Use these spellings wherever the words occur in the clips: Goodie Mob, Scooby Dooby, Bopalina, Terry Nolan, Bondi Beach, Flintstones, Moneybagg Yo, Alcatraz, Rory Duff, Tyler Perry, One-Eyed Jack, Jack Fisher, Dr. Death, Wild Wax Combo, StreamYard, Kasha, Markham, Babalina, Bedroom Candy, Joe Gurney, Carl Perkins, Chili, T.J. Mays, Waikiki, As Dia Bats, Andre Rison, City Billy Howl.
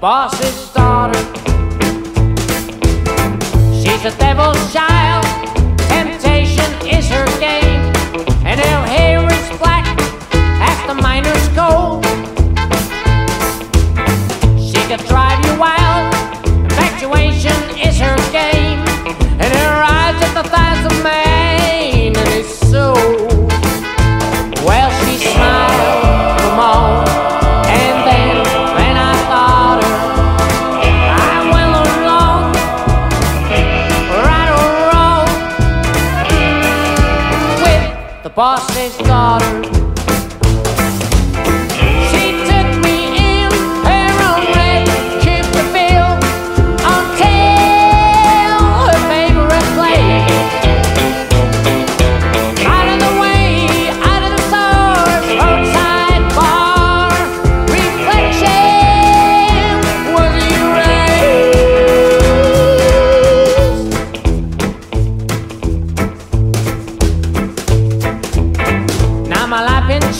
boss's daughter. She's a devil's child, temptation is her game, and her hair is black as the miner's gold. She could drive you wild, infatuation is her game, and her eyes at the thighs of man and his soul. Well, she smiled for more. Boss's daughter. She took me in her own red Cooperville until her favorite place. Out of the way, out of the source, roadside bar, reflection was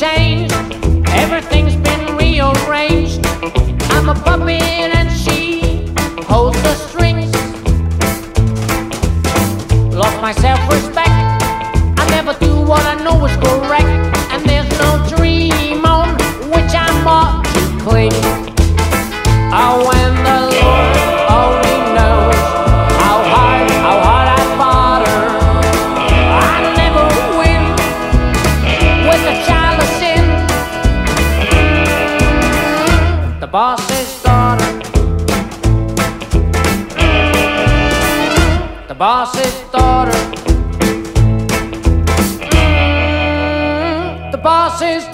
changed. Everything's been rearranged. I'm a puppet and she holds the strings. Lost my self-respect. I never do what I know is correct, and there's no dream on which I'm ought to cling. Oh, and the Lord only knows how hard I fought her. I never win with a child. The boss's daughter. The boss's daughter. The boss's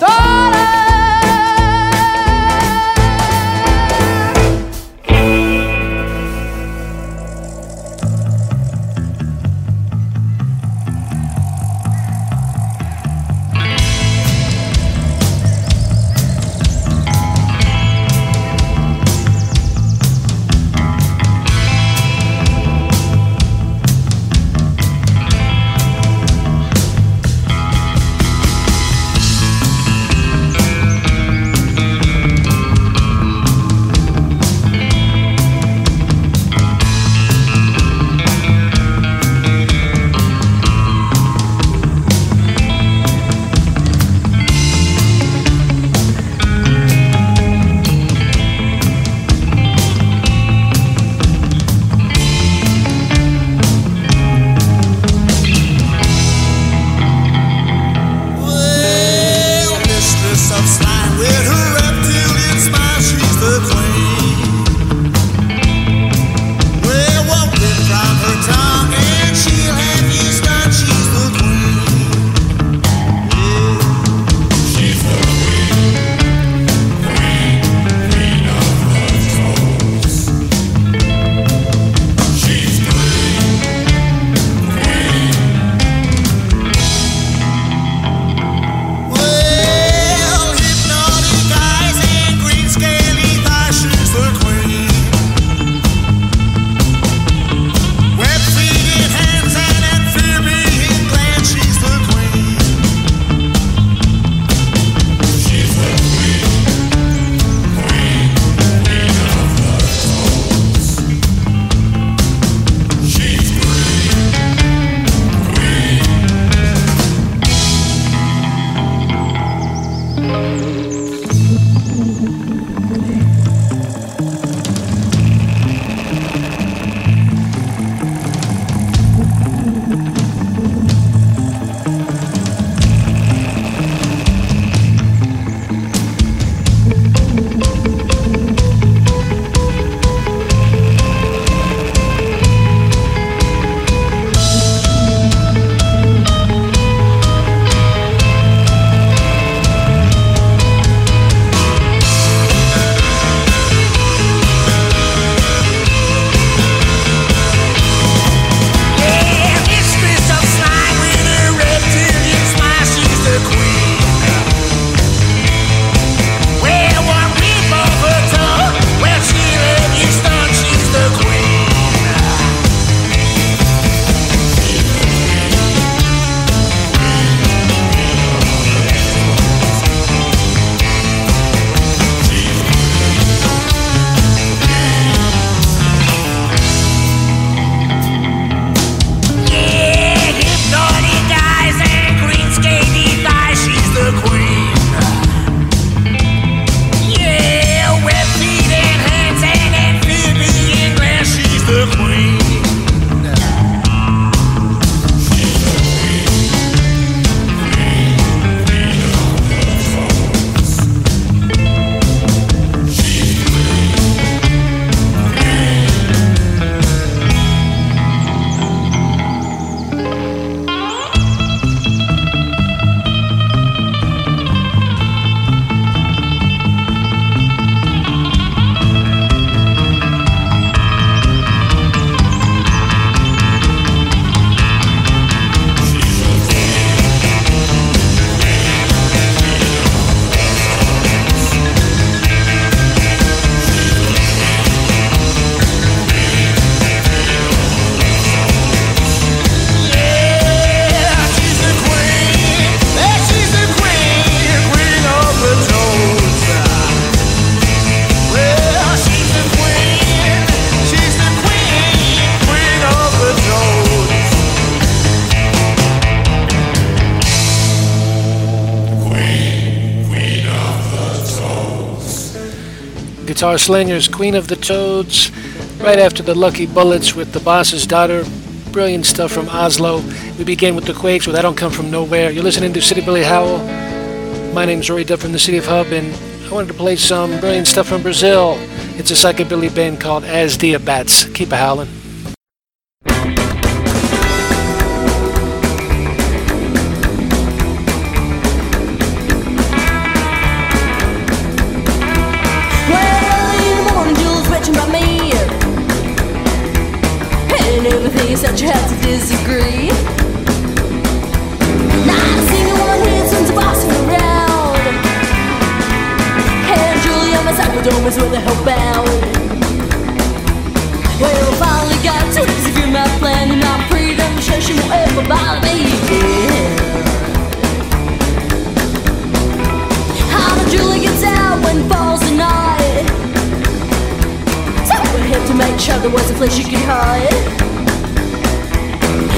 Guitar Slinger's Queen of the Toads, right after the Lucky Bullets with The Boss's Daughter. Brilliant stuff from Oslo. We begin with The Quakes with I Don't Come From Nowhere. You're listening to City Billy Howl. My name's Rory Duff from the City of Hub, and I wanted to play some brilliant stuff from Brazil. It's a psychobilly band called As Dia Bats. Keep a howlin'. That you have to disagree. Not a single one here turns a boss around. And Julia, my psychodome is where the hell bound. Well, I finally got to disagree my plan, and my freedom shows you won't ever bother me again. How did Julia get out when falls the night? So I had to make sure there was a place you could hide.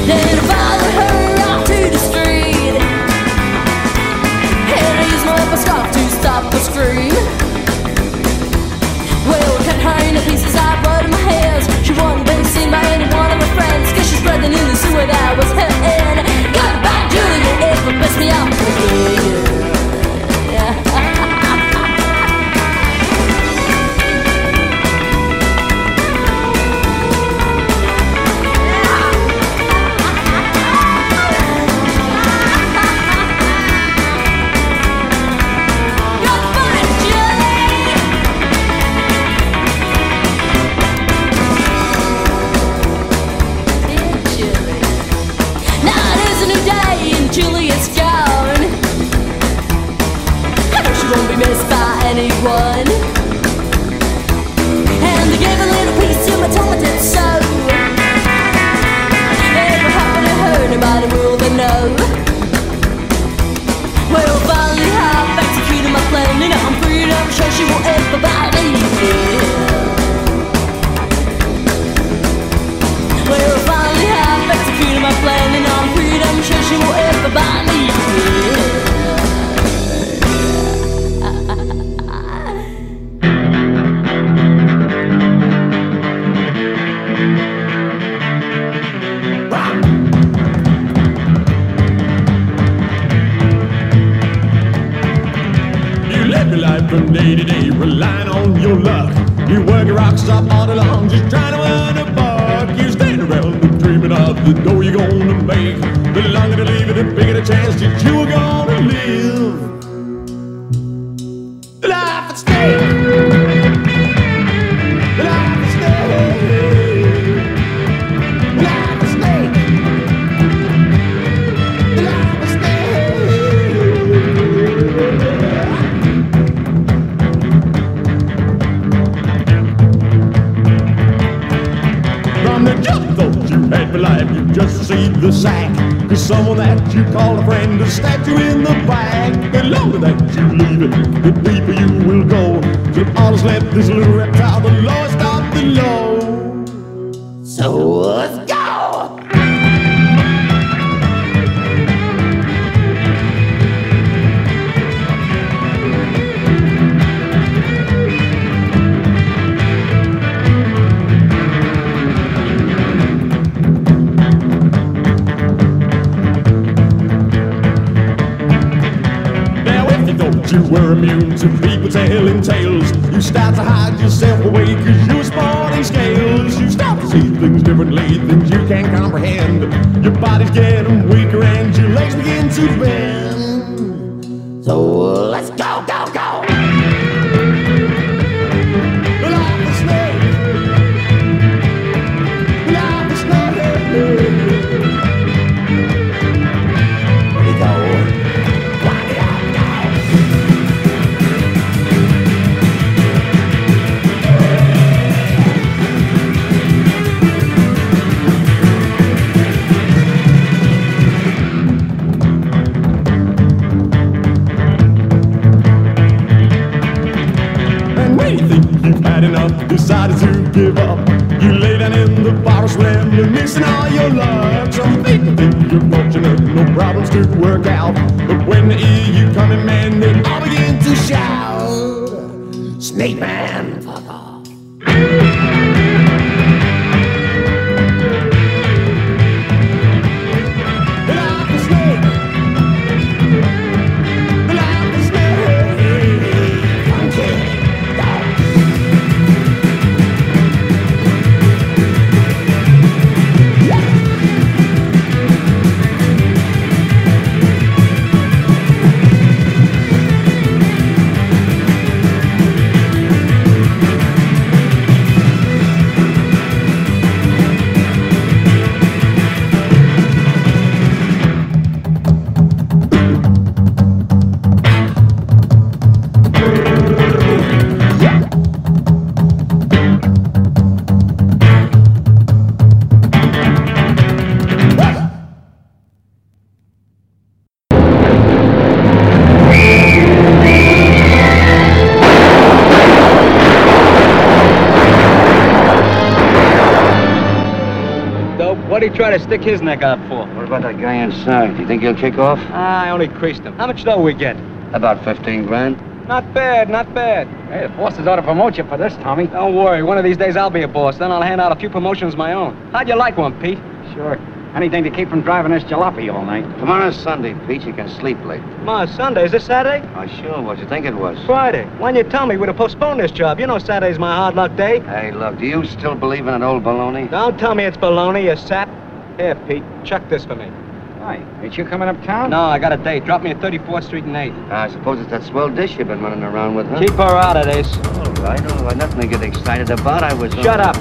Then I followed her out to the street, and I used my upper scarf to stop the scream. Well, I cut her into pieces, I blurred my hands. She wasn't been seen by any one of her friends, cause she's spread the news to where I was held in. Goodbye, Julia, it will piss me off again. Anyone. And they gave a little piece to my talented soul. It will happen to her, nobody will they know. Well, finally I've executed my plan, and I'm free to show she won't ever bother me again. Well, finally I've executed my plan, and I'm free to show she won't ever bother me again. From day to day, relying on your luck. You work your rocks off all day long, just trying to earn a buck. You stand around and dreaming of the dough you're gonna make. The longer to leave it, the bigger the chance that you are gonna live. Life at stake. Just see the sack, cause someone that you call a friend has stabbed you in the back. The longer that you leave it, the deeper you will go. So always let this little reptile, the lowest of the low. So let's go! You were immune to people telling tales. You start to hide yourself away cause you were sporting scales. You start to see things differently, things you can't comprehend. Your body's getting weaker and your legs begin to bend. So let's go, go, go! Decided to give up. You lay down in the forest when you're missing all your luck. Some people think you're fortunate, no problems to work out. But when they hear you coming, man, they all begin to shout. Snake. crazy man. What'd he try to stick his neck out for? What about that guy inside? You think he'll kick off? I only creased him. How much dough we get? About 15 grand. Not bad, not bad. Hey, the bosses ought to promote you for this, Tommy. Don't worry. One of these days I'll be a boss. Then I'll hand out a few promotions of my own. How'd you like one, Pete? Sure. Anything to keep from driving this jalopy all night. Tomorrow's Sunday, Pete. You can sleep late. Tomorrow's Sunday? Is this Saturday? Oh, sure. What'd you think it was? Friday. Why'd you tell me we'd have postponed this job? You know Saturday's my hard luck day. Hey, look, do you still believe in an old baloney? Don't tell me it's baloney, you sap. Here, Pete, chuck this for me. Hi, ain't you coming uptown? No, I got a date. Drop me at 34th Street and 8. I suppose it's that swell dish you've been running around with, huh? Keep her out of this. All right, nothing to get excited about. I was... Shut up.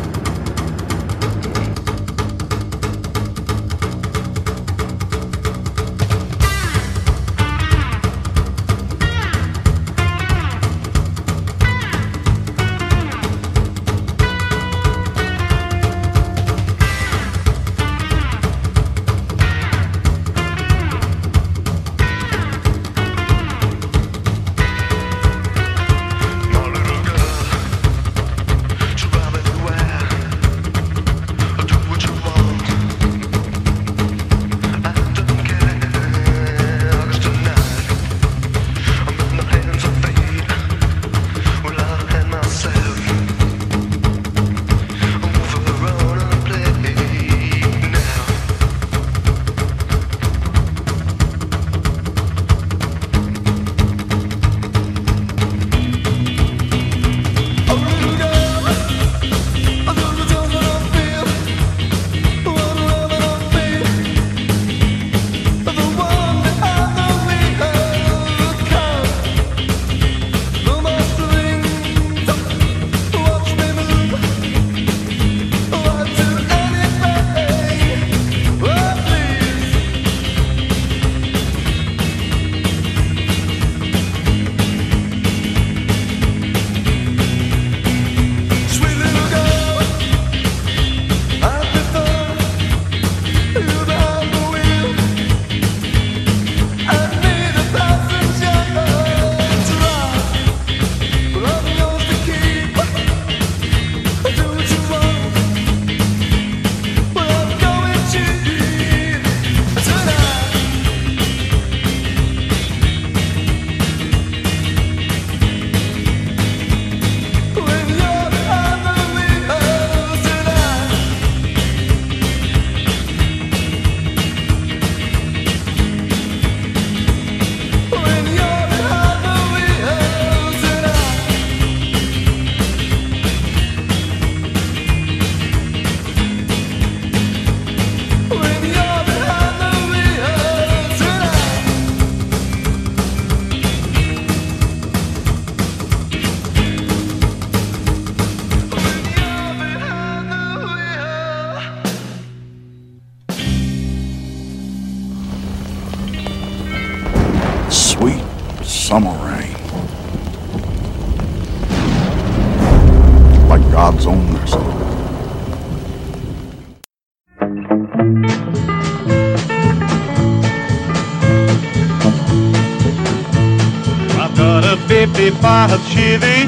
Of Chivy,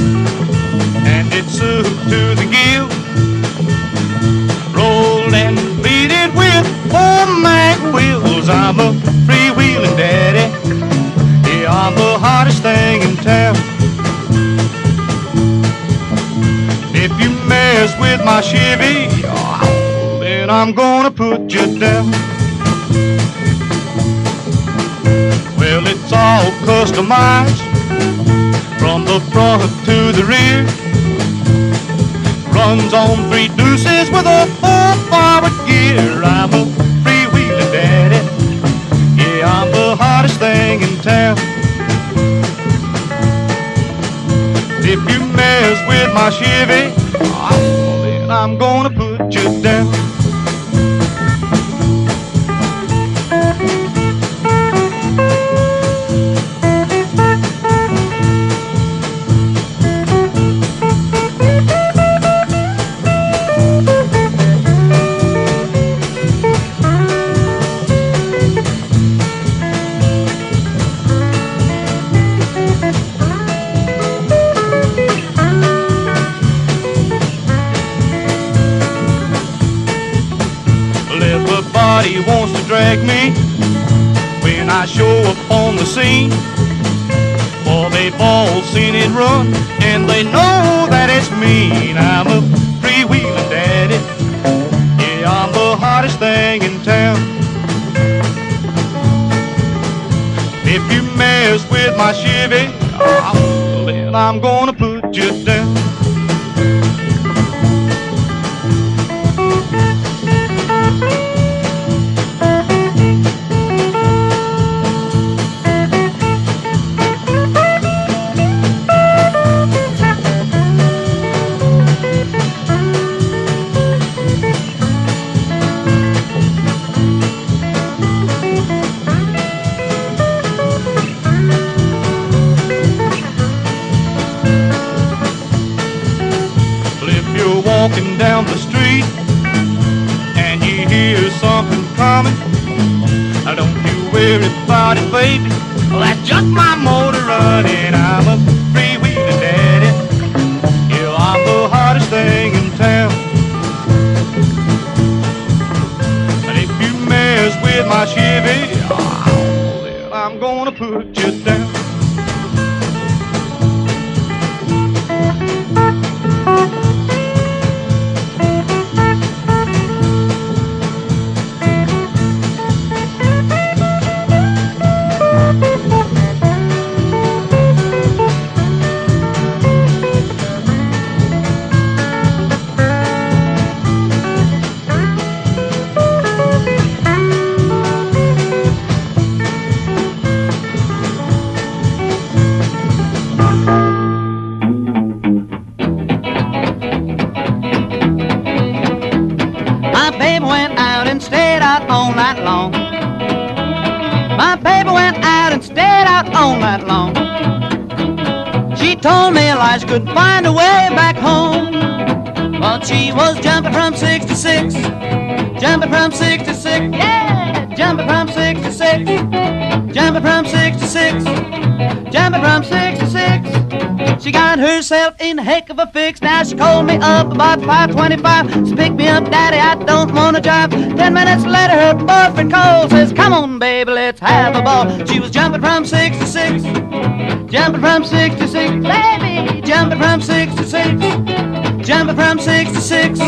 and it's soaked to the gill, rolled and beaded with four mag wheels. I'm a freewheeling daddy, yeah, I'm the hottest thing in town. get my Chevy, then I'm gonna put you down. Well, it's all customized from the front to the rear. Runs on 3 deuces with a 4-forward gear. I'm a freewheeling daddy, yeah, I'm the hottest thing in town. If you mess with my Chevy, then I'm gonna put you down. Drag me when I show up on the scene, for they've all seen it run and they know that it's mean. I'm a freewheeling daddy, yeah, I'm the hottest thing in town. If you mess with my Chevy, then I'm gonna put you down. Down the street and you hear something coming, don't you worry about it, baby, that's just my motor running. I'm a freewheeling daddy, yeah, I'm the hottest thing in town. And if you mess with my Chevy, then I'm gonna put you down. Could find a way back home, but she was jumping from 6 to 6, jumping from 6 to 6, yeah, jumping from 6 to 6, jumping from 6 to 6, jumping from 6 to 6. She got herself in a heck of a fix. Now she called me up about 5:25. She picked me up, daddy, I don't wanna drive. 10 minutes later, her boyfriend calls, says, come on, baby, let's have a ball. She was jumping from 6 to 6, jumping from 6 to 6, baby. Jumping from 6 to 6, jumping from 6 to 6,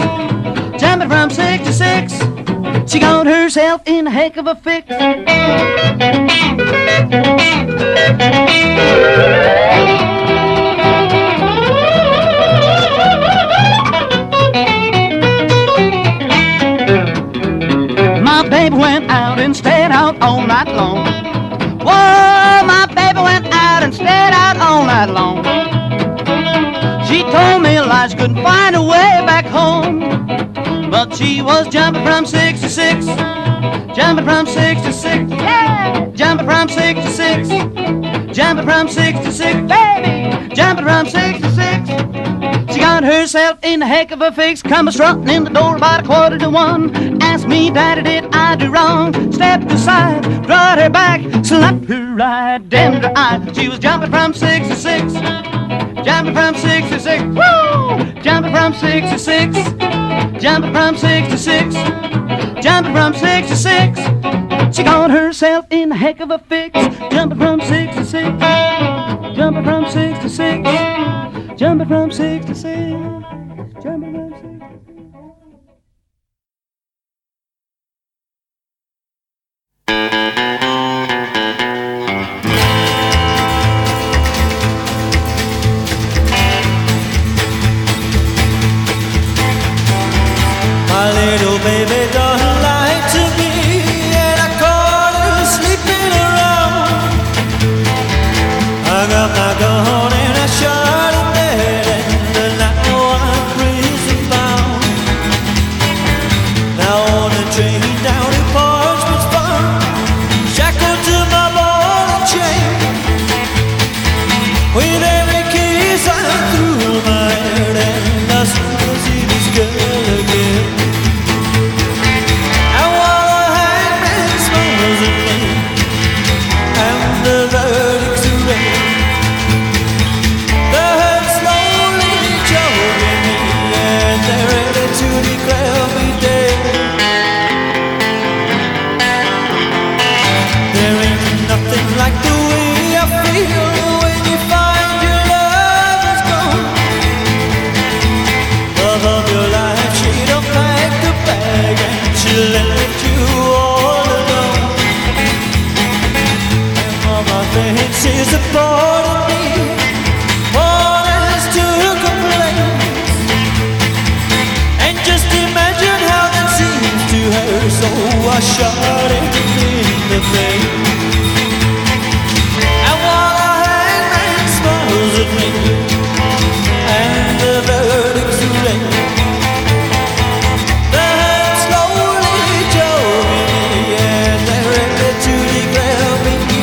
jumping from 6 to 6. She got herself in a heck of a fix. My baby went out and stayed out all night long. Whoa, my baby went out and stayed out all night long. She told me lies couldn't find a way back home, but she was jumping from 6 to 6, jumping from 6 to 6, yeah, jumping from 6 to 6, jumping from 6 to 6, baby, jumping from 6 to 6. She got herself in a heck of a fix. Come a strutting in the door about 1:15. Asked me, daddy, did I do wrong? Stepped aside, brought her back, slapped her right in the eye. She was jumping from 6 to 6. Jumping from 6 to 6, woo! Jumping from 6 to 6, jumping from 6 to 6, jumping from 6 to 6. She got herself in a heck of a fix. Jumping from 6 to 6, jumping from 6 to 6, jumping from 6 to 6, jumping from 6 to 6. baby, don't lie to me. And I caught her sleeping around. I got my gun and I shot her dead, and then I know I'm prison bound. Now on the train down in Parchment's Farm, shackled to my ball and chain. With every kiss I threw my head, and I still see this girl again. She's a part of me, more than has to complain. And just imagine how that seemed to her, so I shot it in the face. And while the hangman smiles at me, and the verdict's too late, the hurt slowly drove me, and I ready to declare me.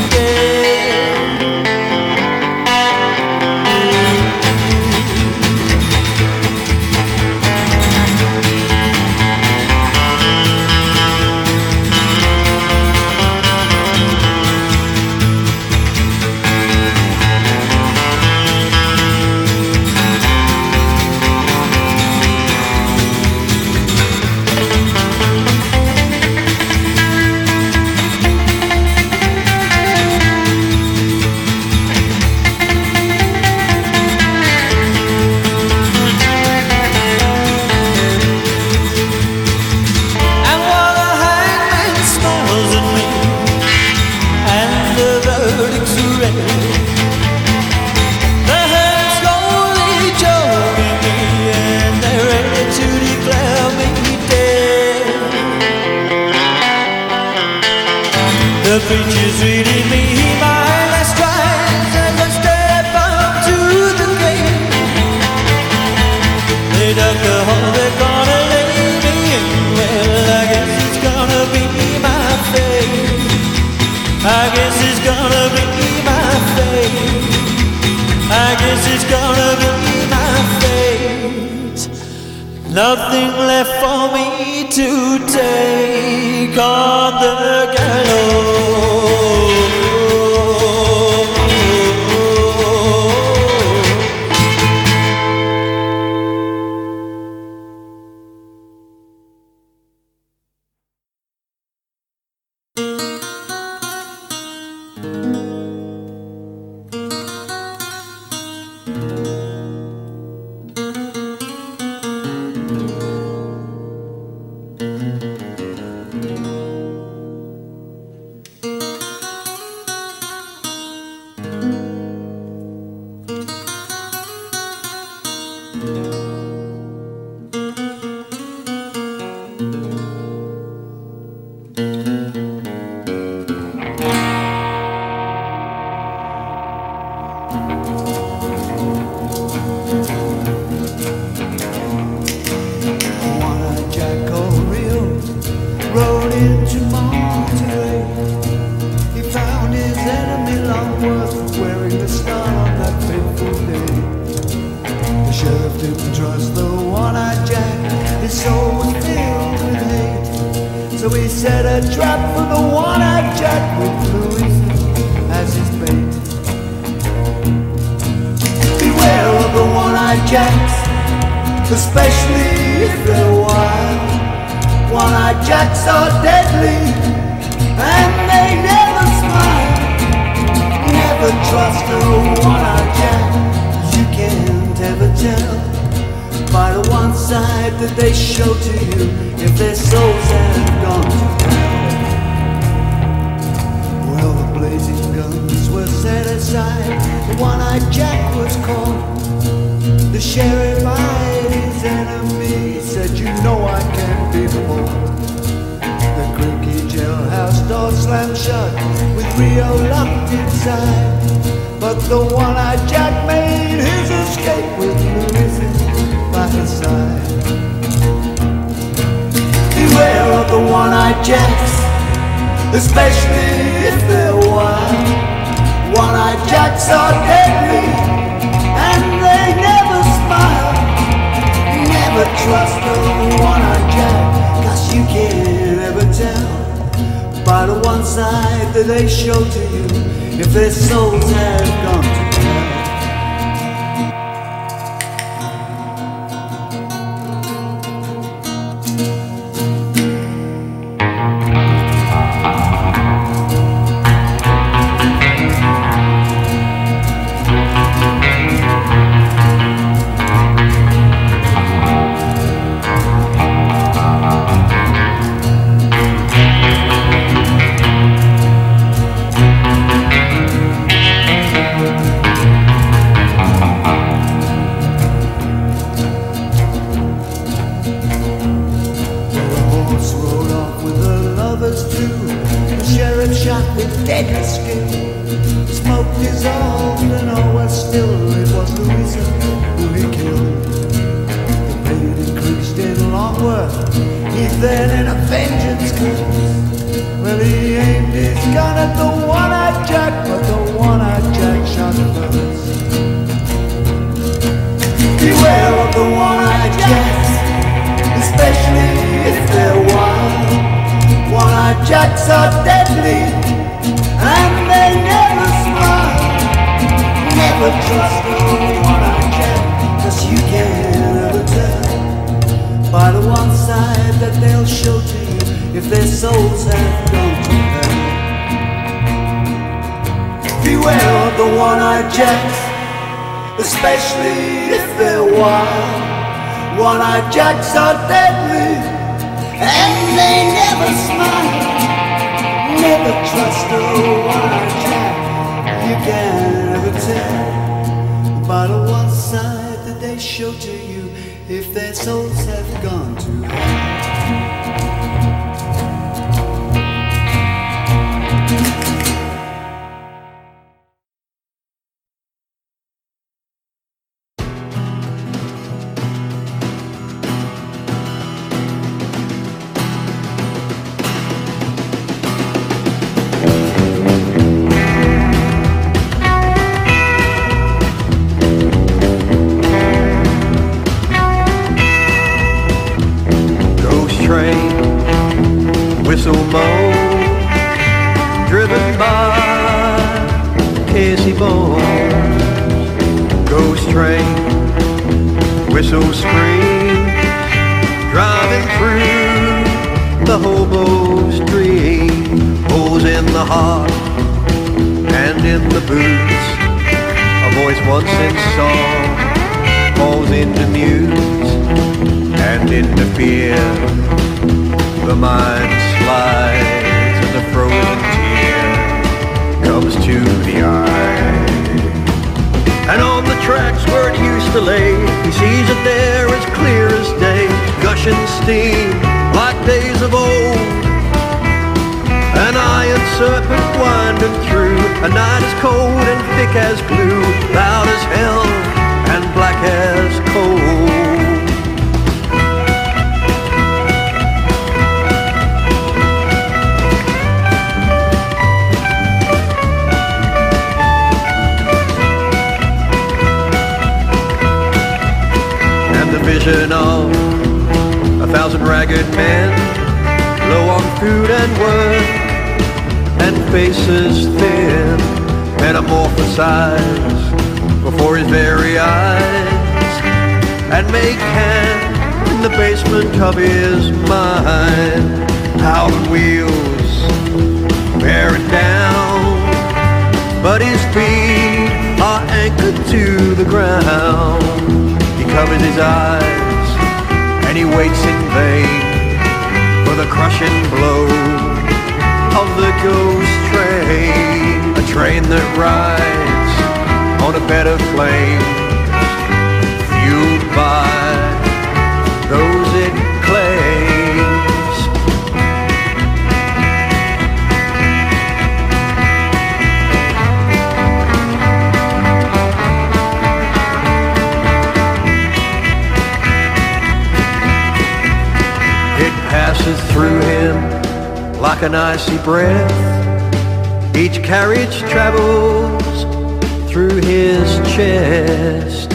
The preacher's reading me my last rites, and I step up to the gate. They dug a hole, they're gonna lay me in. Well, I guess it's gonna be my fate. I guess it's gonna be my fate. I guess it's gonna be my fate. Nothing left for me to take on the gallows. The sheriff eyed his enemy, said, you know I can't be. unbelievable. The creaky jailhouse door slammed shut with Rio locked inside. But the one-eyed Jack made his escape with Louis by his side. Beware of the one-eyed Jacks, especially if they're wild. One-eyed Jacks are deadly, and they never smile. Never trust a one-eyed Jack, cause you can't ever tell by the one side that they show to you, if their souls have gone to hell. Fueled by those it claims. passes through him like an icy breath. Each carriage travels through his chest.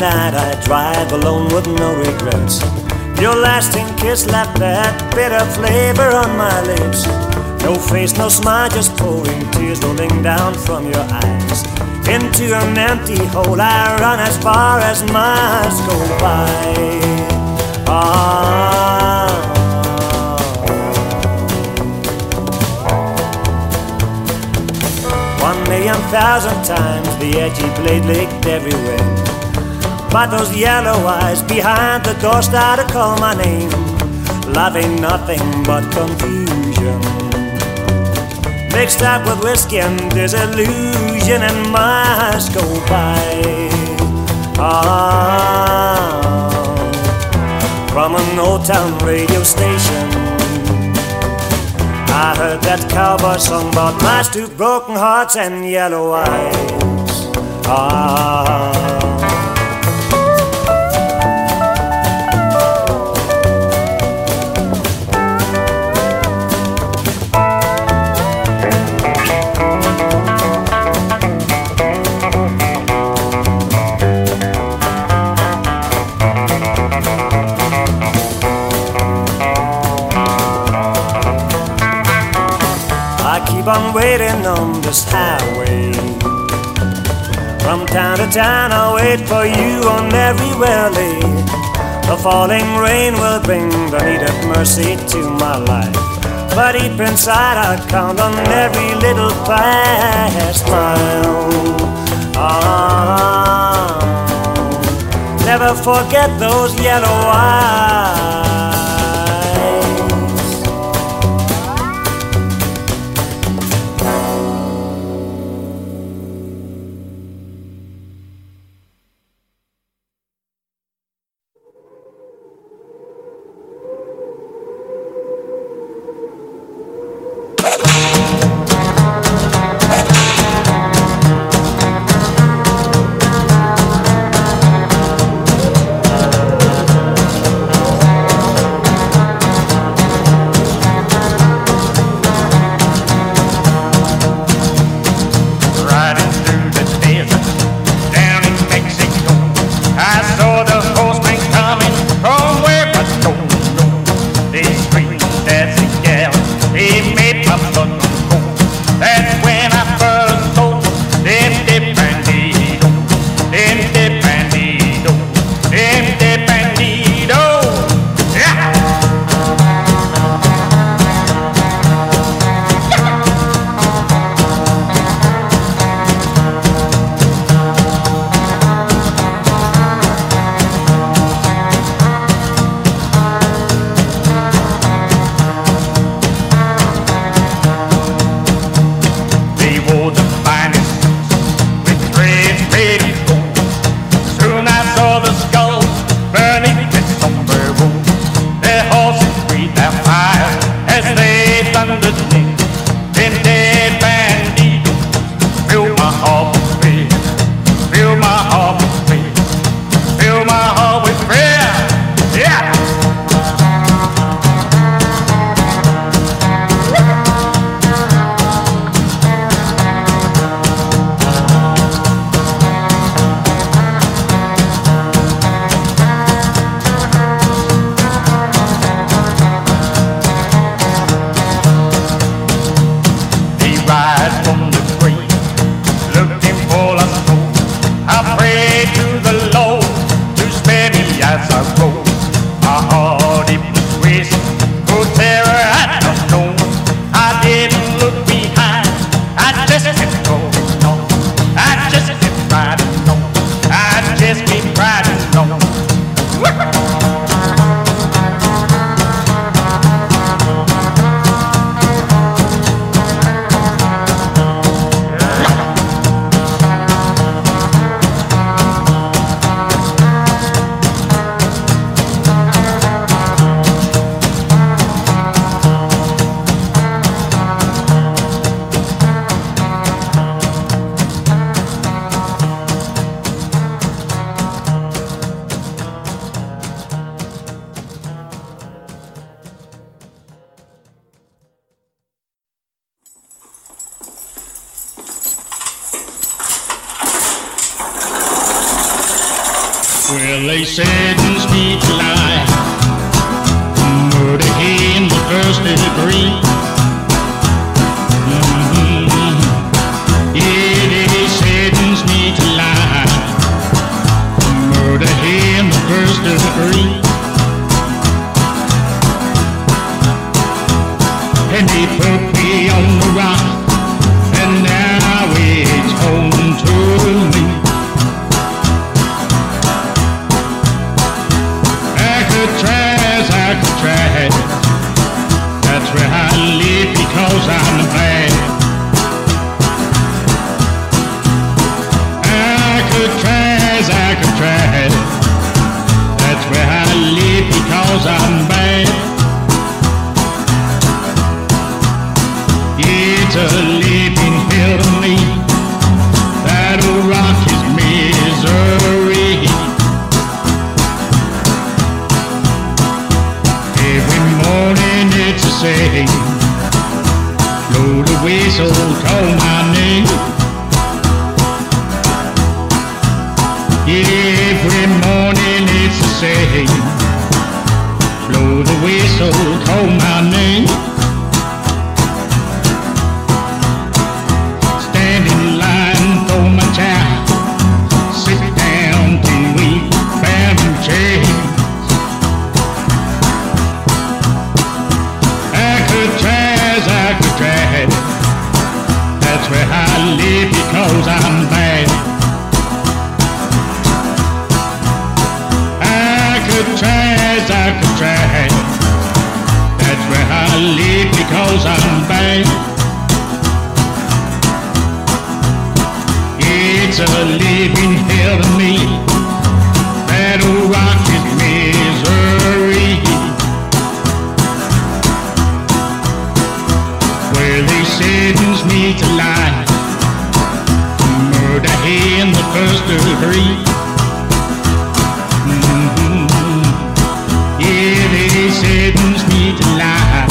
Night I drive alone with no regrets. Your lasting kiss left that bitter flavor on my lips. No face, no smile, just pouring tears rolling down from your eyes. Into an empty hole I run as far as my eyes go by. Ah. 1,000,000 times the edgy blade licked everywhere. But those yellow eyes behind the door start to call my name. Love ain't nothing but confusion, mixed up with whiskey and disillusion, and my eyes go by. Ah, from an old town radio station I heard that cowboy song about mice, two broken hearts and yellow eyes. Ah. I'm waiting on this highway. From town to town I'll wait for you on every valley. The falling rain will bring the needed mercy to my life. But deep inside I count on every little past mile. Ah, never forget those yellow eyes. Well, they said you speak a lie, murder in the first degree. Yeah, they said you speak a lie, murder in the first degree. And they put me on the rock, and now it's home to me. Alcatraz, that's where I live because I'm glad. Alcatraz, Alcatraz, that's where I live because I'm bad. It's a living hell to me, that old rock is misery. Morning, it's the same. Blow the whistle, call my name. Every morning, it's the same. Blow the whistle, call my name. Stand in line for my child. Sit down till we found a chair. Alcatraz, that's where I live because I'm bad. Alcatraz, Alcatraz, that's where I live because I'm bad. It's a living hell to me, that old rock is misery. They sentence me to lie, murder in the first degree. Yeah, they sentence me to lie,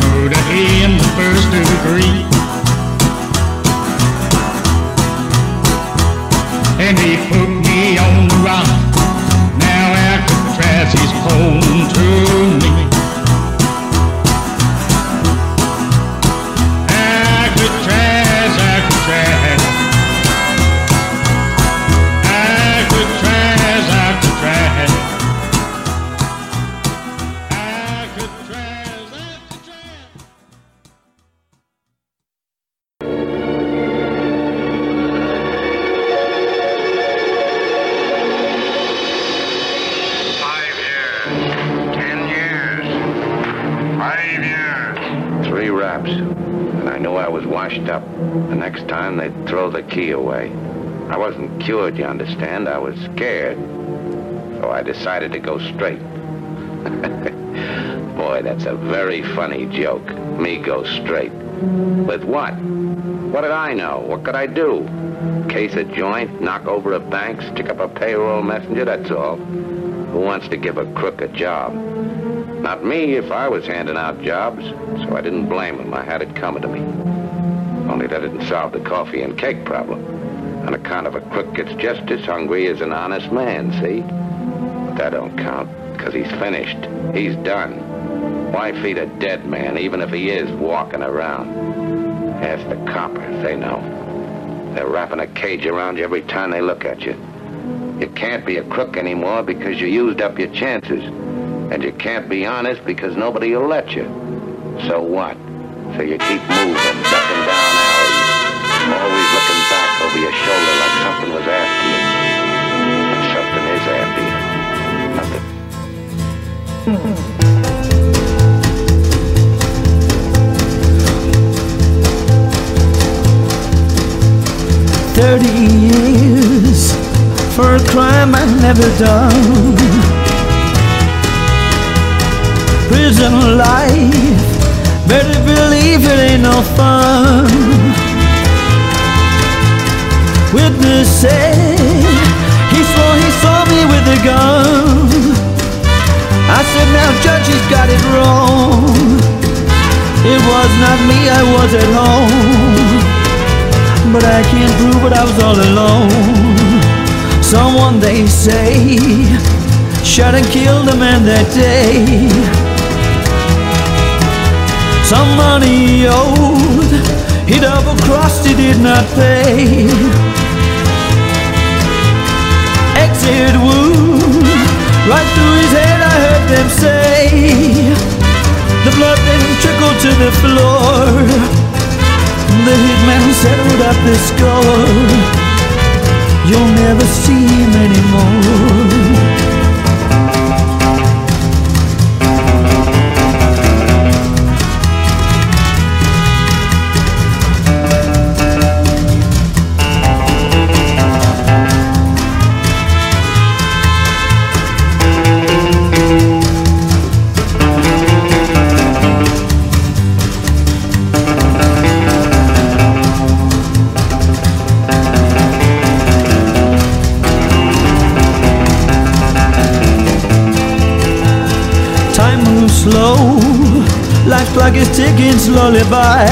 murder in the first degree. And they put me on the rock, now Alcatraz is home to me. Away. I wasn't cured, you understand. I was scared. So I decided to go straight. Boy, that's a very funny joke. Me go straight. With what? What did I know? What could I do? Case a joint, knock over a bank, stick up a payroll messenger, that's all. Who wants to give a crook a job? Not me if I was handing out jobs. So I didn't blame him. I had it coming to me. Only that didn't solve the coffee and cake problem. On account of a crook gets just as hungry as an honest man, see? But that don't count, because he's finished. He's done. Why feed a dead man, even if he is walking around? Ask the coppers, they know. They're wrapping a cage around you every time they look at you. You can't be a crook anymore because you used up your chances. And you can't be honest because nobody will let you. So what? So you keep moving, ducking down alleys, always looking back over your shoulder like something was after you. And something is after you. Nothing. Mm-hmm. 30 years for a crime I never done. Prison life, better believe it ain't no fun. Witness said he swore he saw me with a gun. I said, now judge, he's got it wrong. It was not me, I was at home. But I can't prove it, I was all alone. Someone, they say, shot and killed a man that day. Some money owed, he double-crossed, he did not pay. Exit wound, right through his head, I heard them say. The blood then trickled to the floor. The hitman settled up the score. You'll never see him anymore. Is ticking slowly by.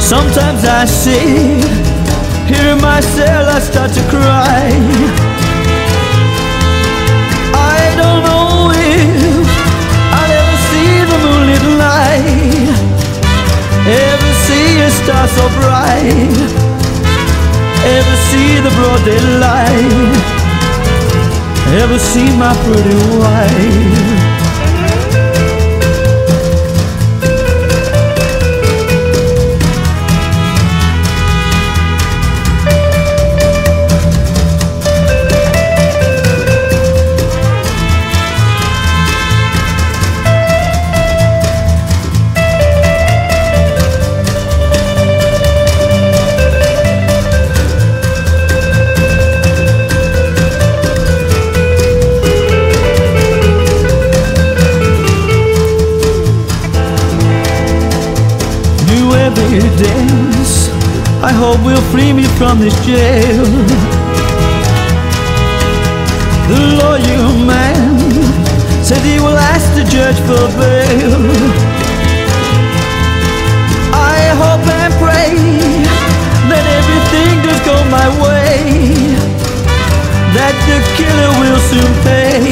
Sometimes I sit here in my cell, I start to cry. I don't know if I'll ever see the moonlit light, ever see a star so bright, ever see the broad daylight, ever see my pretty wife. I hope will free me from this jail. The lawyer man said he will ask the judge for bail. I hope and pray that everything does go my way, that the killer will soon pay,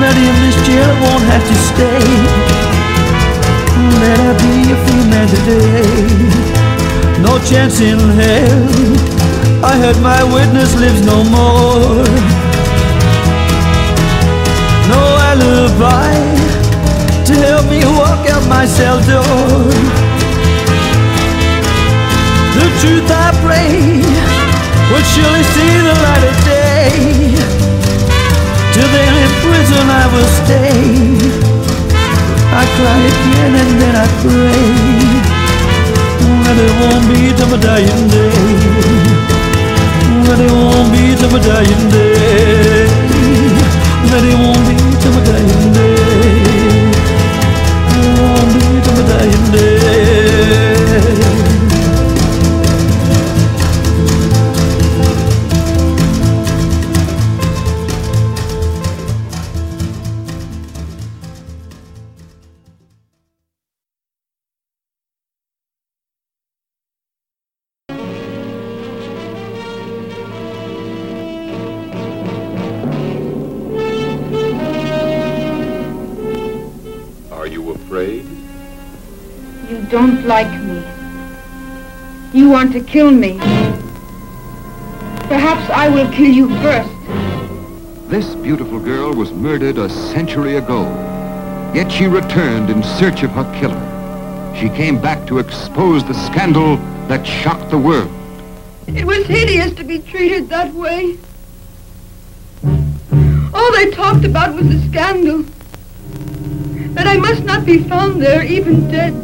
that in this jail I won't have to stay, that I'll be a free man today. No chance in hell, I heard my witness lives no more. No alibi to help me walk out my cell door. The truth I pray will surely see the light of day. Till then in prison I will stay. I cry again and then I pray. But it won't be till my dying day. But it won't be till my dying day. But it won't be till my dying day. It won't be till my dying day. Like me. You want to kill me. Perhaps I will kill you first. This beautiful girl was murdered a century ago. Yet she returned in search of her killer. She came back to expose the scandal that shocked the world. It was hideous to be treated that way. All they talked about was the scandal. That I must not be found there, even dead.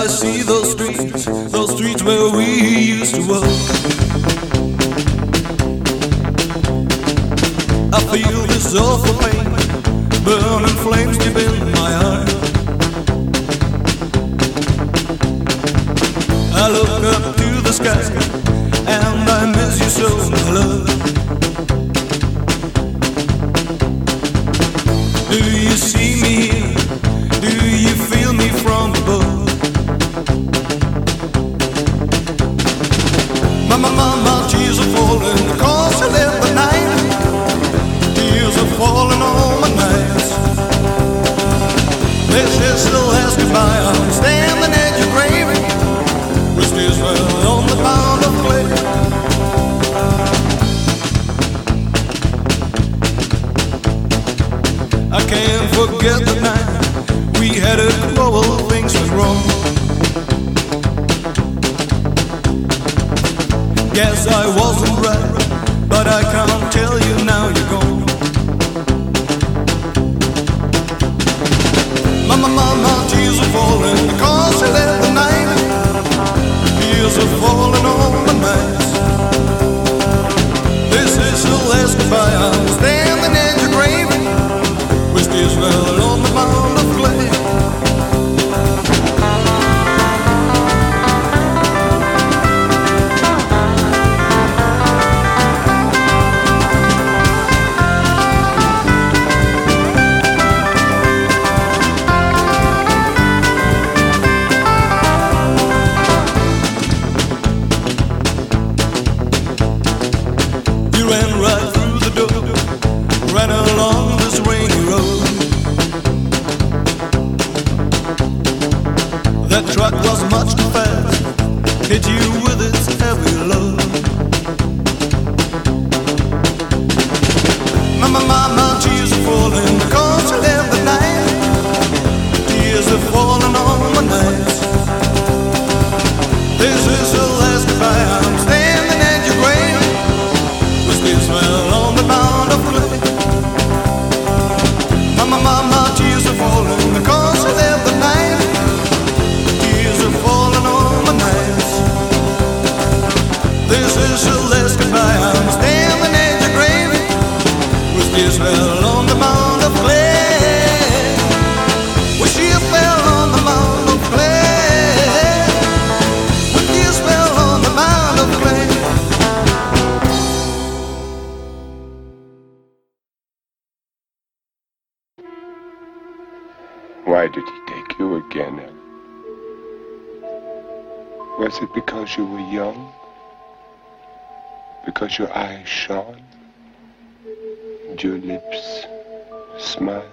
I see those streets where we used to walk. I feel this awful pain, burning flames deep in my heart. I look up to the sky, and I miss you so, my love. Do you see me here? Do you feel me from above? My tears are falling, coursing in the night. Tears are falling on my nights. This is the last goodbye. I'm standing at your grave. Whiskey's well on the pound of clay. I can't forget the night we had a quarrel, things went wrong. Guess I wasn't right, but I can't tell you now you're gone. My tears are falling, cause I let the night. Tears are falling on my nights. This is the last goodbye. I'm standing in your grave. Whiskey's well on the mound of clay. Was it because you were young? Because your eyes shone? And your lips smiled?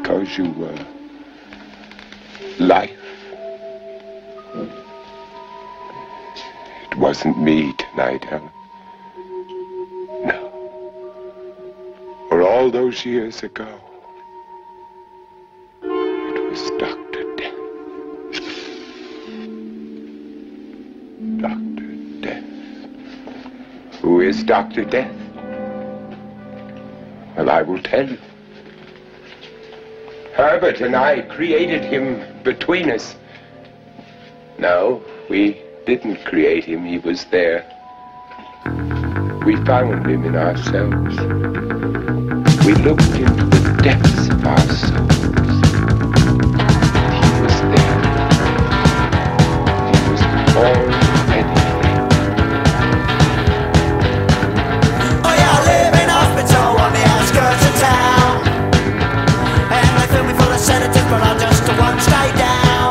Because you were life? It wasn't me tonight, Helen. No. Or all those years ago, it was Dr. Death. Dr. Death. Who is Dr. Death? Well, I will tell you. Herbert and I created him between us. No, we didn't create him. He was there. We found him in ourselves. We looked into the depths of our souls. He was there. He was already there. Oh yeah, I live in hospital on the outskirts of town. And they fill me full of sedatives, but I just won't stay down.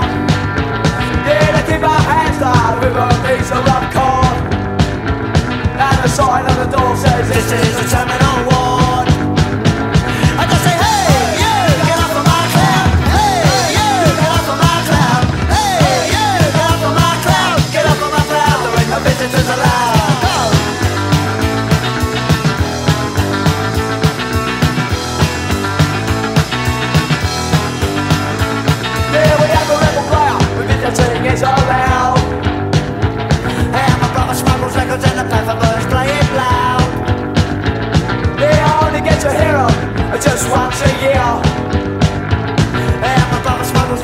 Yeah, they keep our hands down with a piece of rock cord. And the sign on the door says, this is a terminal ward. Just once a year, and my brother smuggles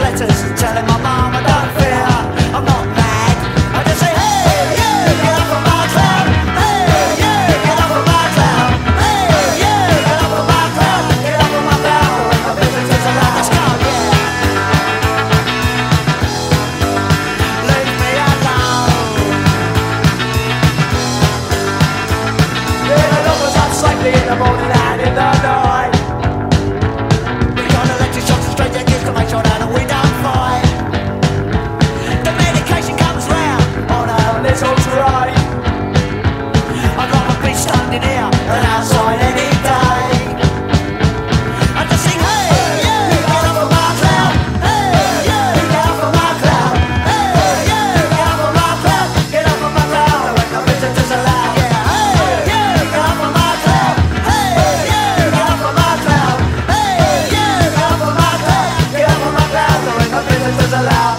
the fizzle out.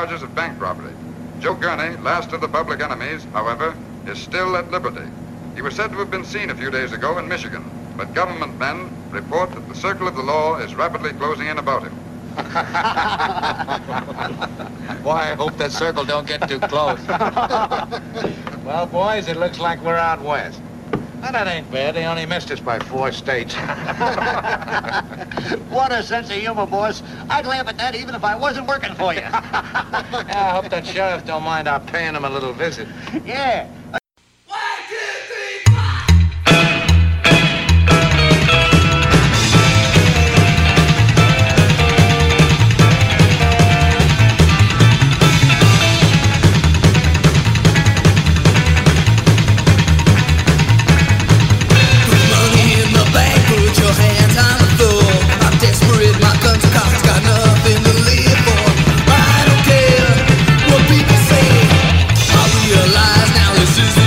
charges of bank robbery. Joe Gurney, last of the public enemies, however, is still at liberty. He was said to have been seen a few days ago in Michigan, but government men report that the circle of the law is rapidly closing in about him. Boy, I hope that circle don't get too close. Well, boys, it looks like we're out west. Well, that ain't bad. They only missed us by 4 states. What a sense of humor, boss. I'd laugh at that even if I wasn't working for you. Yeah, I hope that sheriff don't mind our paying him a little visit. Yeah. This is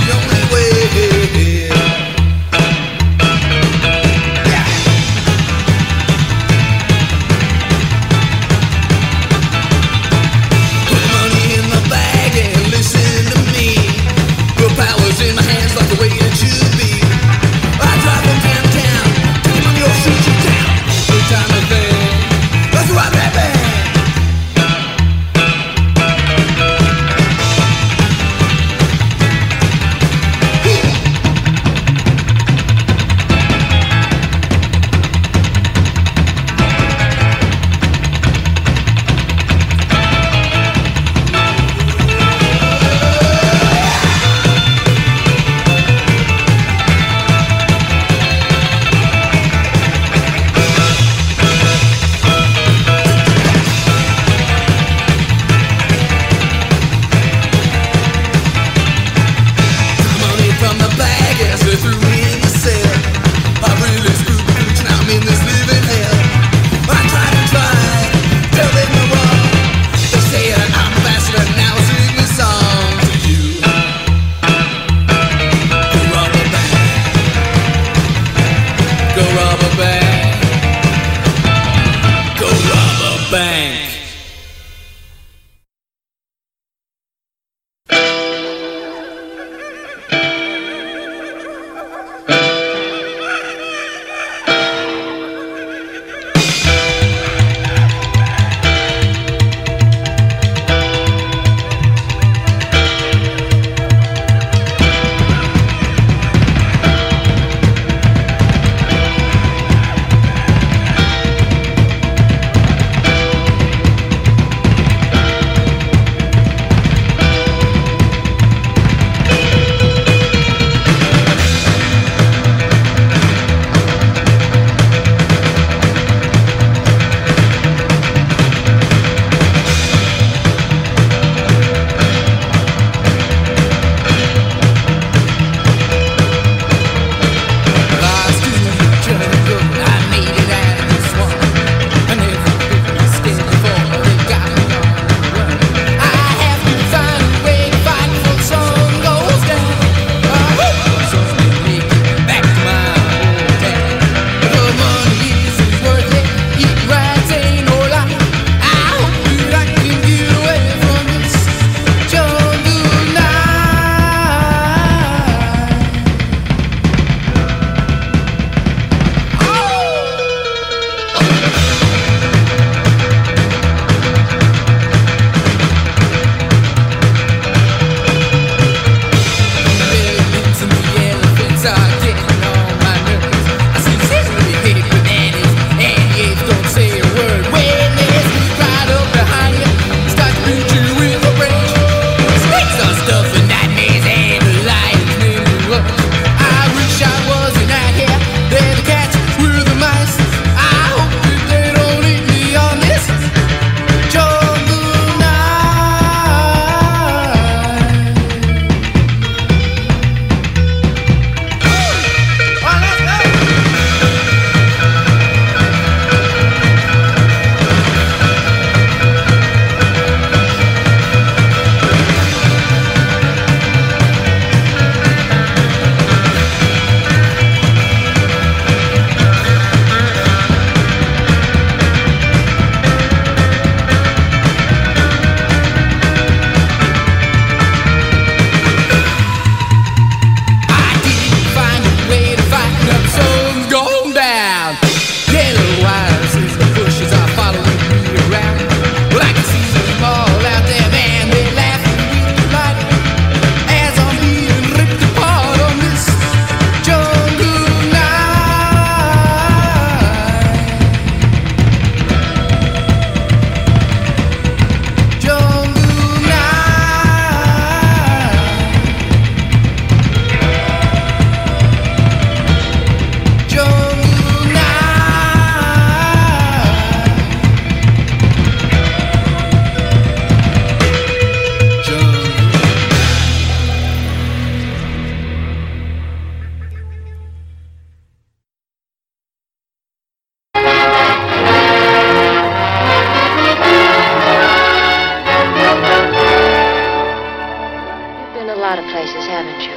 been a lot of places, haven't you?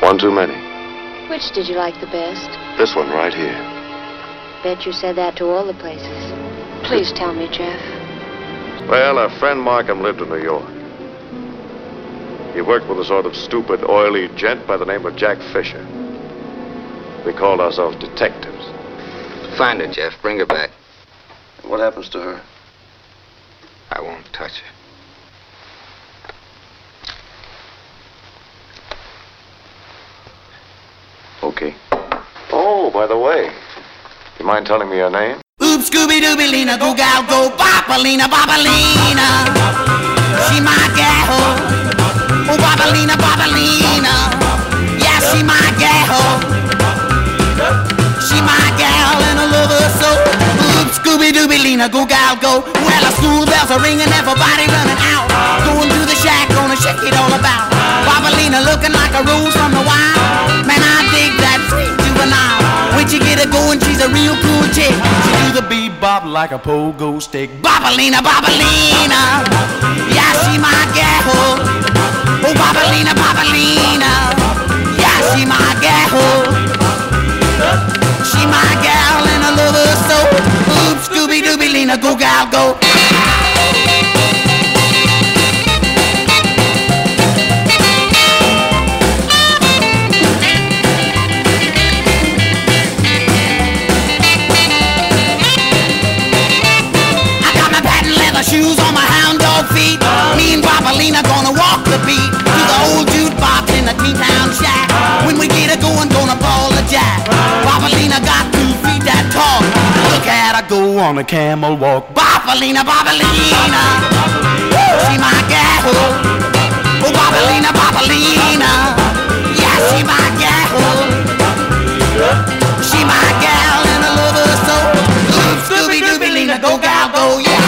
One too many. Which did you like the best? This one right here. Bet you said that to all the places. Please tell me, Jeff. Well, our friend Markham lived in New York. He worked with a sort of stupid, oily gent by the name of Jack Fisher. We called ourselves detectives. Find her, Jeff. Bring her back. And what happens to her? I won't touch her. Okay. Oh, by the way, you mind telling me your name? Oops, Scooby Dooby Lina, go gal, go Bopalina, Babalina. She my gal. Oh, Babalina, Babalina. Yeah, she my gal. She my gal and I love her so. Oops, Scooby Dooby Lina, go gal, go. Well, the school bells are ringing, everybody running out. Going to the shack, gonna shake it all about. Babalina looking like a rose from the wild. Man, I dig that freak juvenile. When she get her going, she's a real cool chick. She do the bebop like a pogo stick. Babalina, Babalina. Yeah, she my gal. Oh, Babalina, Babalina. Yeah, she my gal. She my gal and I love her so. Oops, Scooby Dooby Lina, go gal, go. Shoes on my hound dog feet. Me and Bopalina gonna walk the beat to the old dude box in the T-Town shack. When we get her going, gonna ball a jack. Bopalina got 2 feet that tall. Look at her go on a camel walk. Bopalina, Bopalina. She my gal. Oh, Bopalina, Bopalina. Yeah, she my gal. She my gal and I love her so. Scooby Dooby Lina, go gal, go, yeah.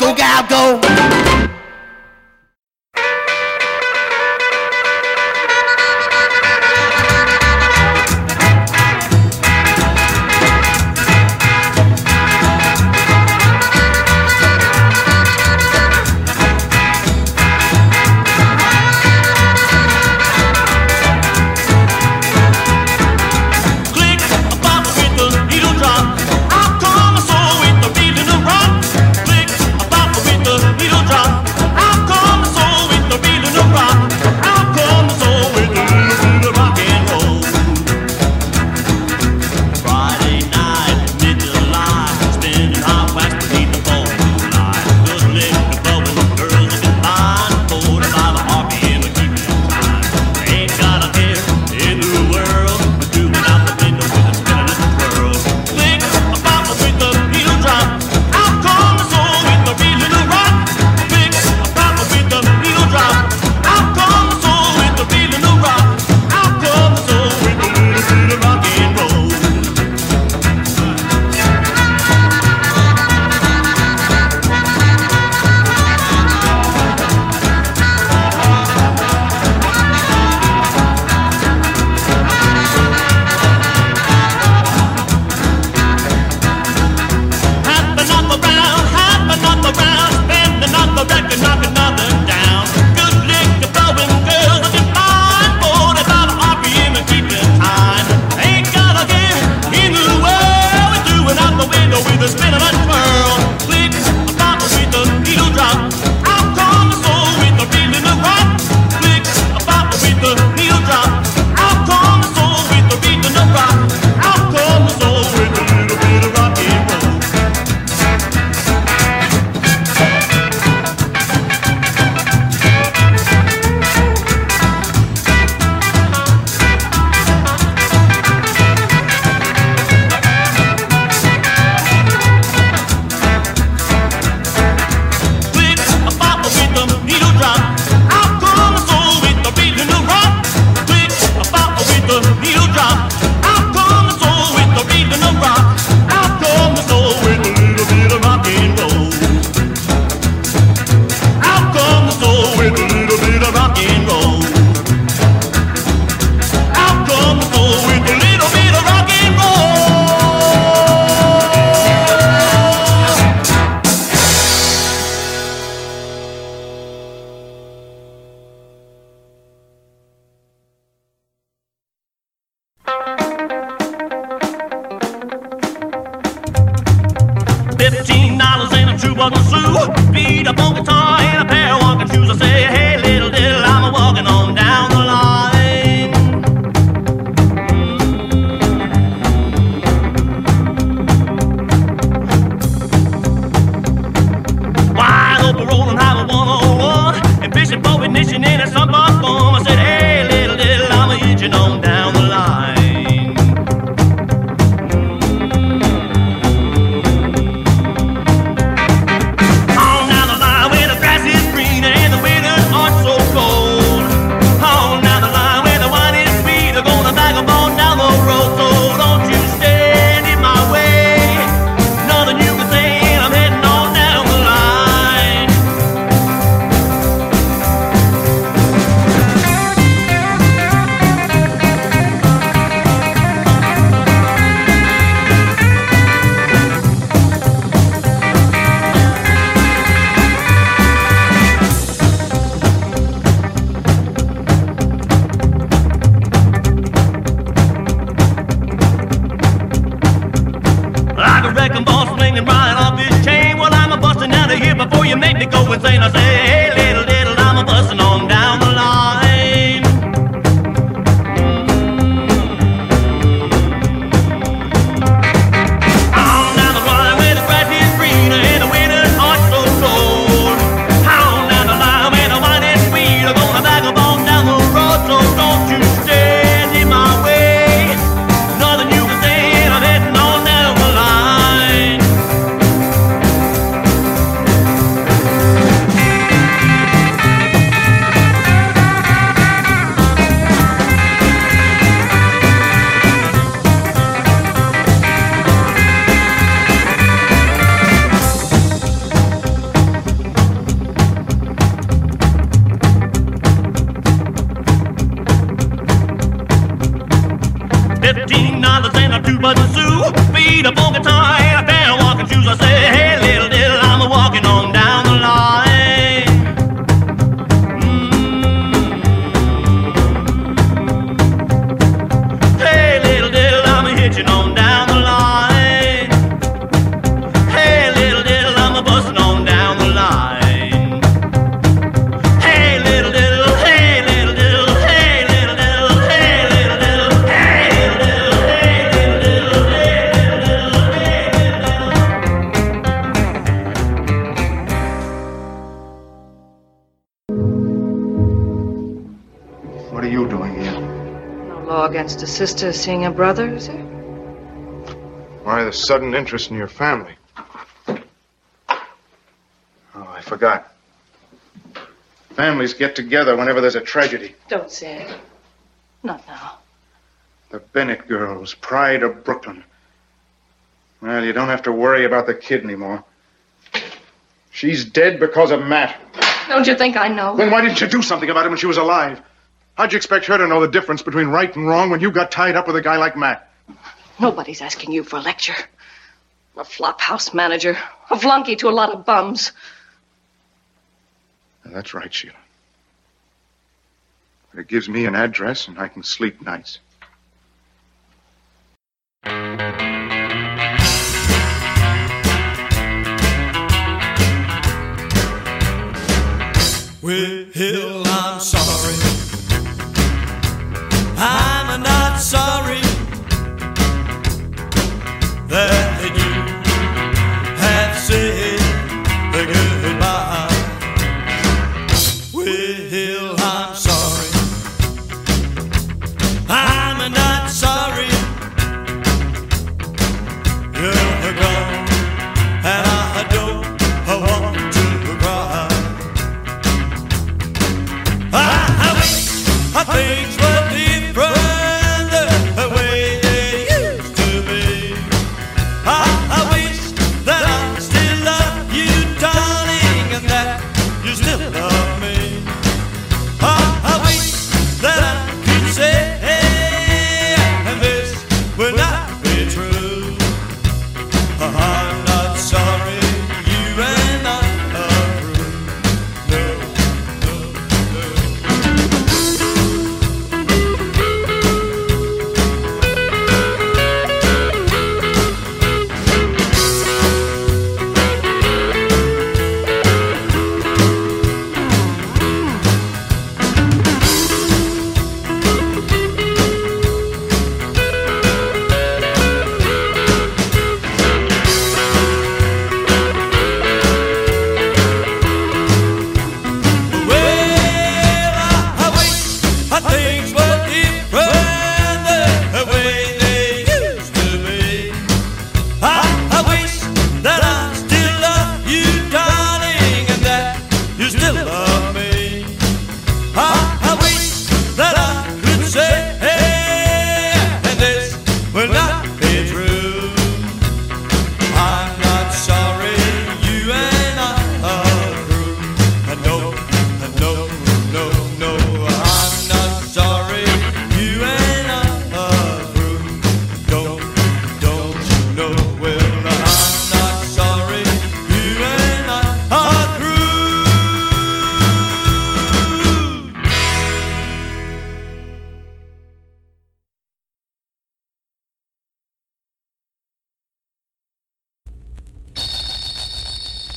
Go gal, go. You was a zoo, beat up on guitar and a pair of walking shoes. I say, hey, little diddle, I'm a walking on down the line. Wide open rolling highway 101, and fishing for ignition in a sunblock form. I said, hey, little diddle, I'm a hitching on down the line. Against a sister seeing a brother, is it? Why the sudden interest in your family? Oh, I forgot. Families get together whenever there's a tragedy. Don't say it. Not now. The Bennett girls, pride of Brooklyn. Well, you don't have to worry about the kid anymore. She's dead because of Matt. Don't you think I know? Then why didn't you do something about it when she was alive? How'd you expect her to know the difference between right and wrong when you got tied up with a guy like Matt? Nobody's asking you for a lecture. A flophouse manager. A flunky to a lot of bums. That's right, Sheila. But it gives me an address and I can sleep nights. Well, hell, I'm sorry. I'm not sorry that you have said the goodbye. Well, I'm sorry. I'm not sorry you're gone, and I don't want to cry.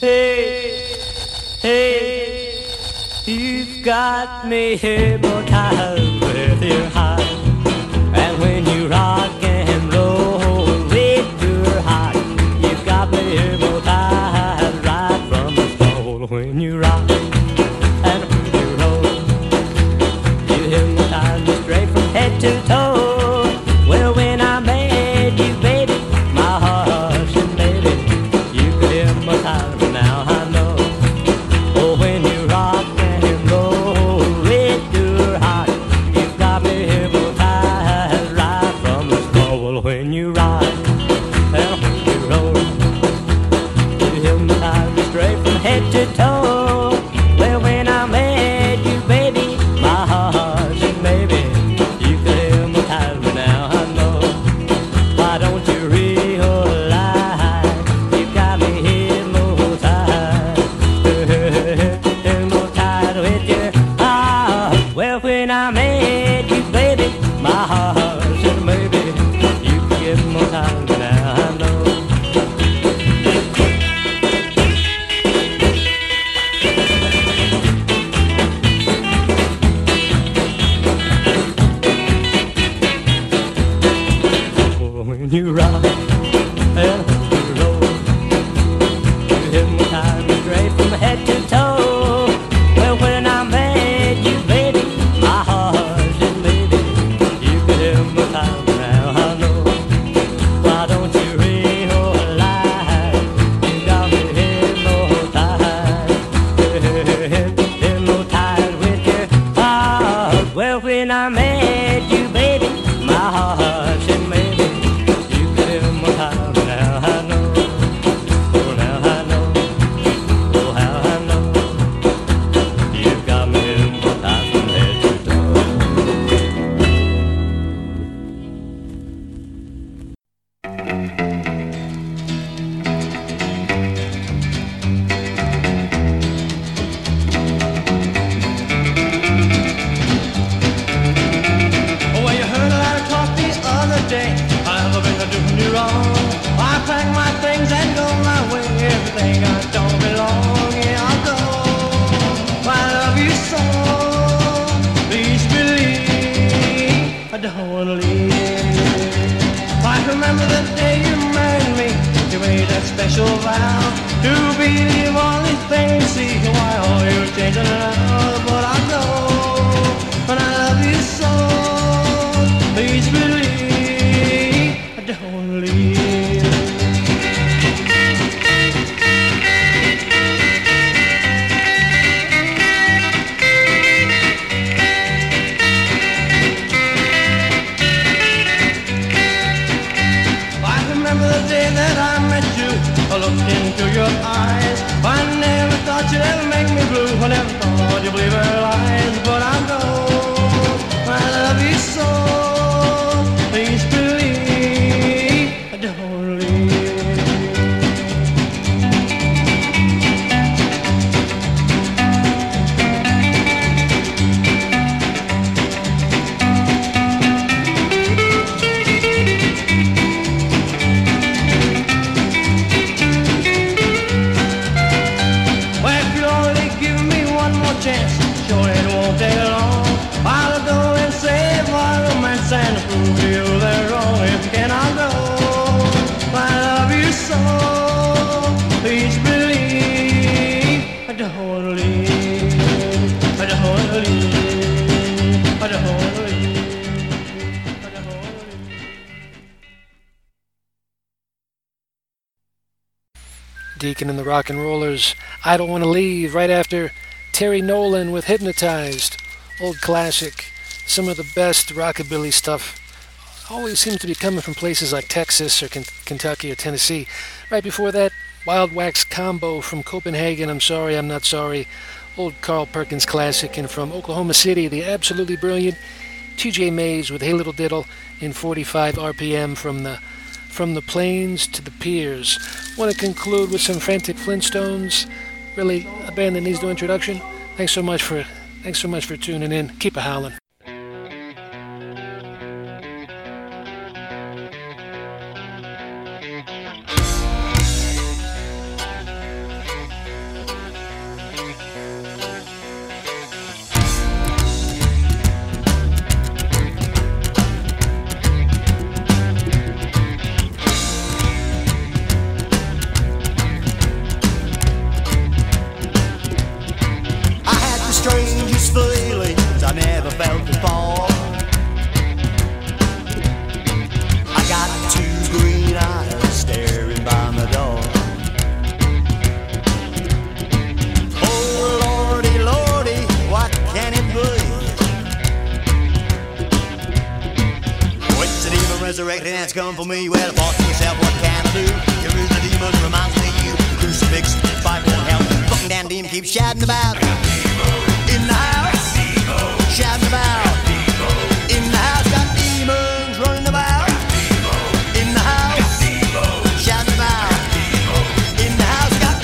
Hey, hey, you've got me hypnotized with your heart. And when you rock and roll with your heart, you've got me hypnotized right from the soul. When you rock and when you roll, you hypnotize me straight from head to toe. And the Rock and Rollers, I Don't Want to Leave, right after Terry Nolan with Hypnotized, old classic, some of the best rockabilly stuff, always seems to be coming from places like Texas or Kentucky or Tennessee. Right before that, Wild Wax Combo from Copenhagen, I'm Sorry, I'm Not Sorry, old Carl Perkins classic, and from Oklahoma City, the absolutely brilliant T.J. Mays with Hey Little Diddle in 45 RPM from the plains to the piers. Want to conclude with some frantic Flintstones, really a band that needs no introduction. Thanks so much for tuning in. Keep a howling. resurrected and it's come for me. Well, I thought to myself, what can I do? Your rules and demons reminds me of you. Crucifix, fight won't help. Fucking damn demon keeps shouting about. In the house, shouting about. In the house, got demons running about. In the house, shouting about. In the house, got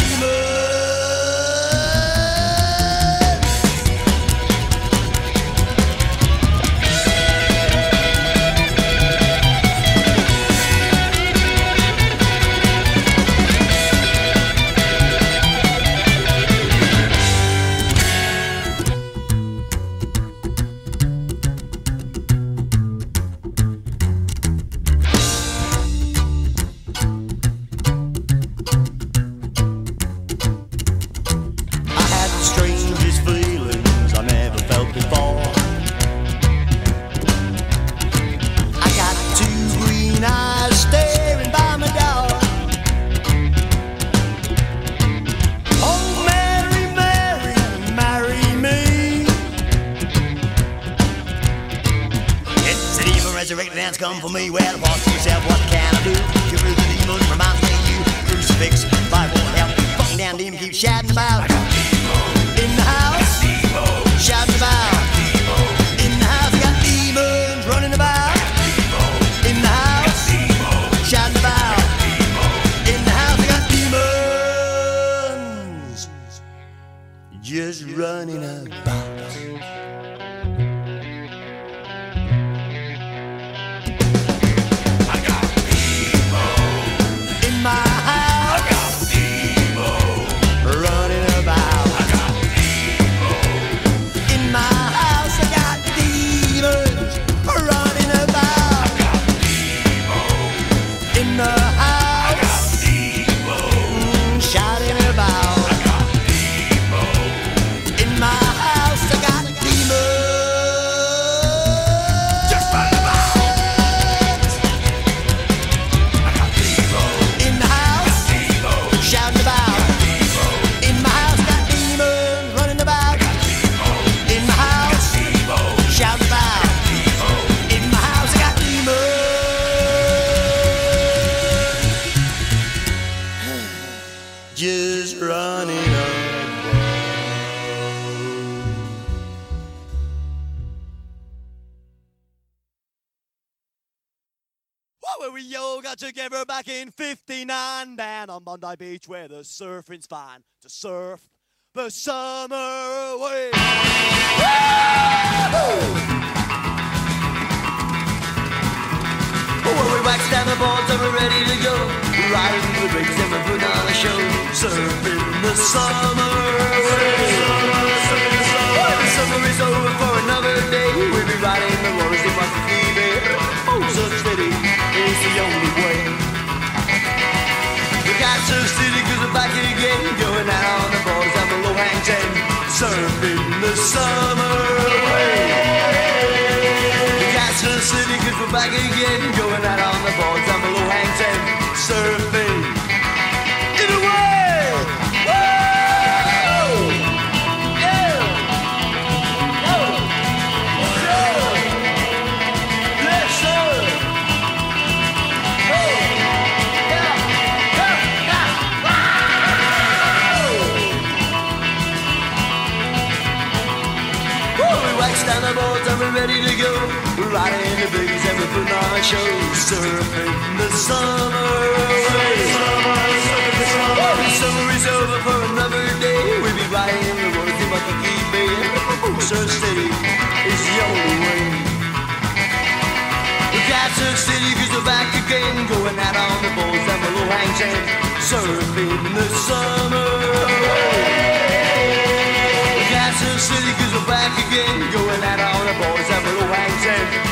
come for me. Well, I thought to myself, what can I do? Your rules and demons reminds me of you. Crucifix, fight won't help. Fucking damn demon keeps shouting about. In the house, shouting about. In the house, got demons running about. In the house, shouting about. In the house, got demons just running about. We all got together back in 59 down on Bondi Beach where the surfing's fine to surf the summer away. Well, we waxed down the boards and we're ready to go. We're riding the brakes and we're putting on a show. Surfing the summer away. Oh, the summer is over for another day. We'll be riding the roads that must be there. Oh, such pity. It's the only way. We got Surf City 'cause we're back again, going out on the boards on the low-hang ten, surfing the summer away. We got Surf City 'cause we're back again, going out on the boards on the low-hang ten, surfing it away. Ready to go, we're riding the blues and we're putting on a show, surfing the summer away. Oh, the summer is over for another day, we'll be riding the roads in Waikiki Bay. Surf City is the only way. We got Surf City 'cause we're back again, going out on the boats and the low-hang ten, surfing the summer away. Surf City 'cause we're back again, going out on the boards and we're low-hang ten.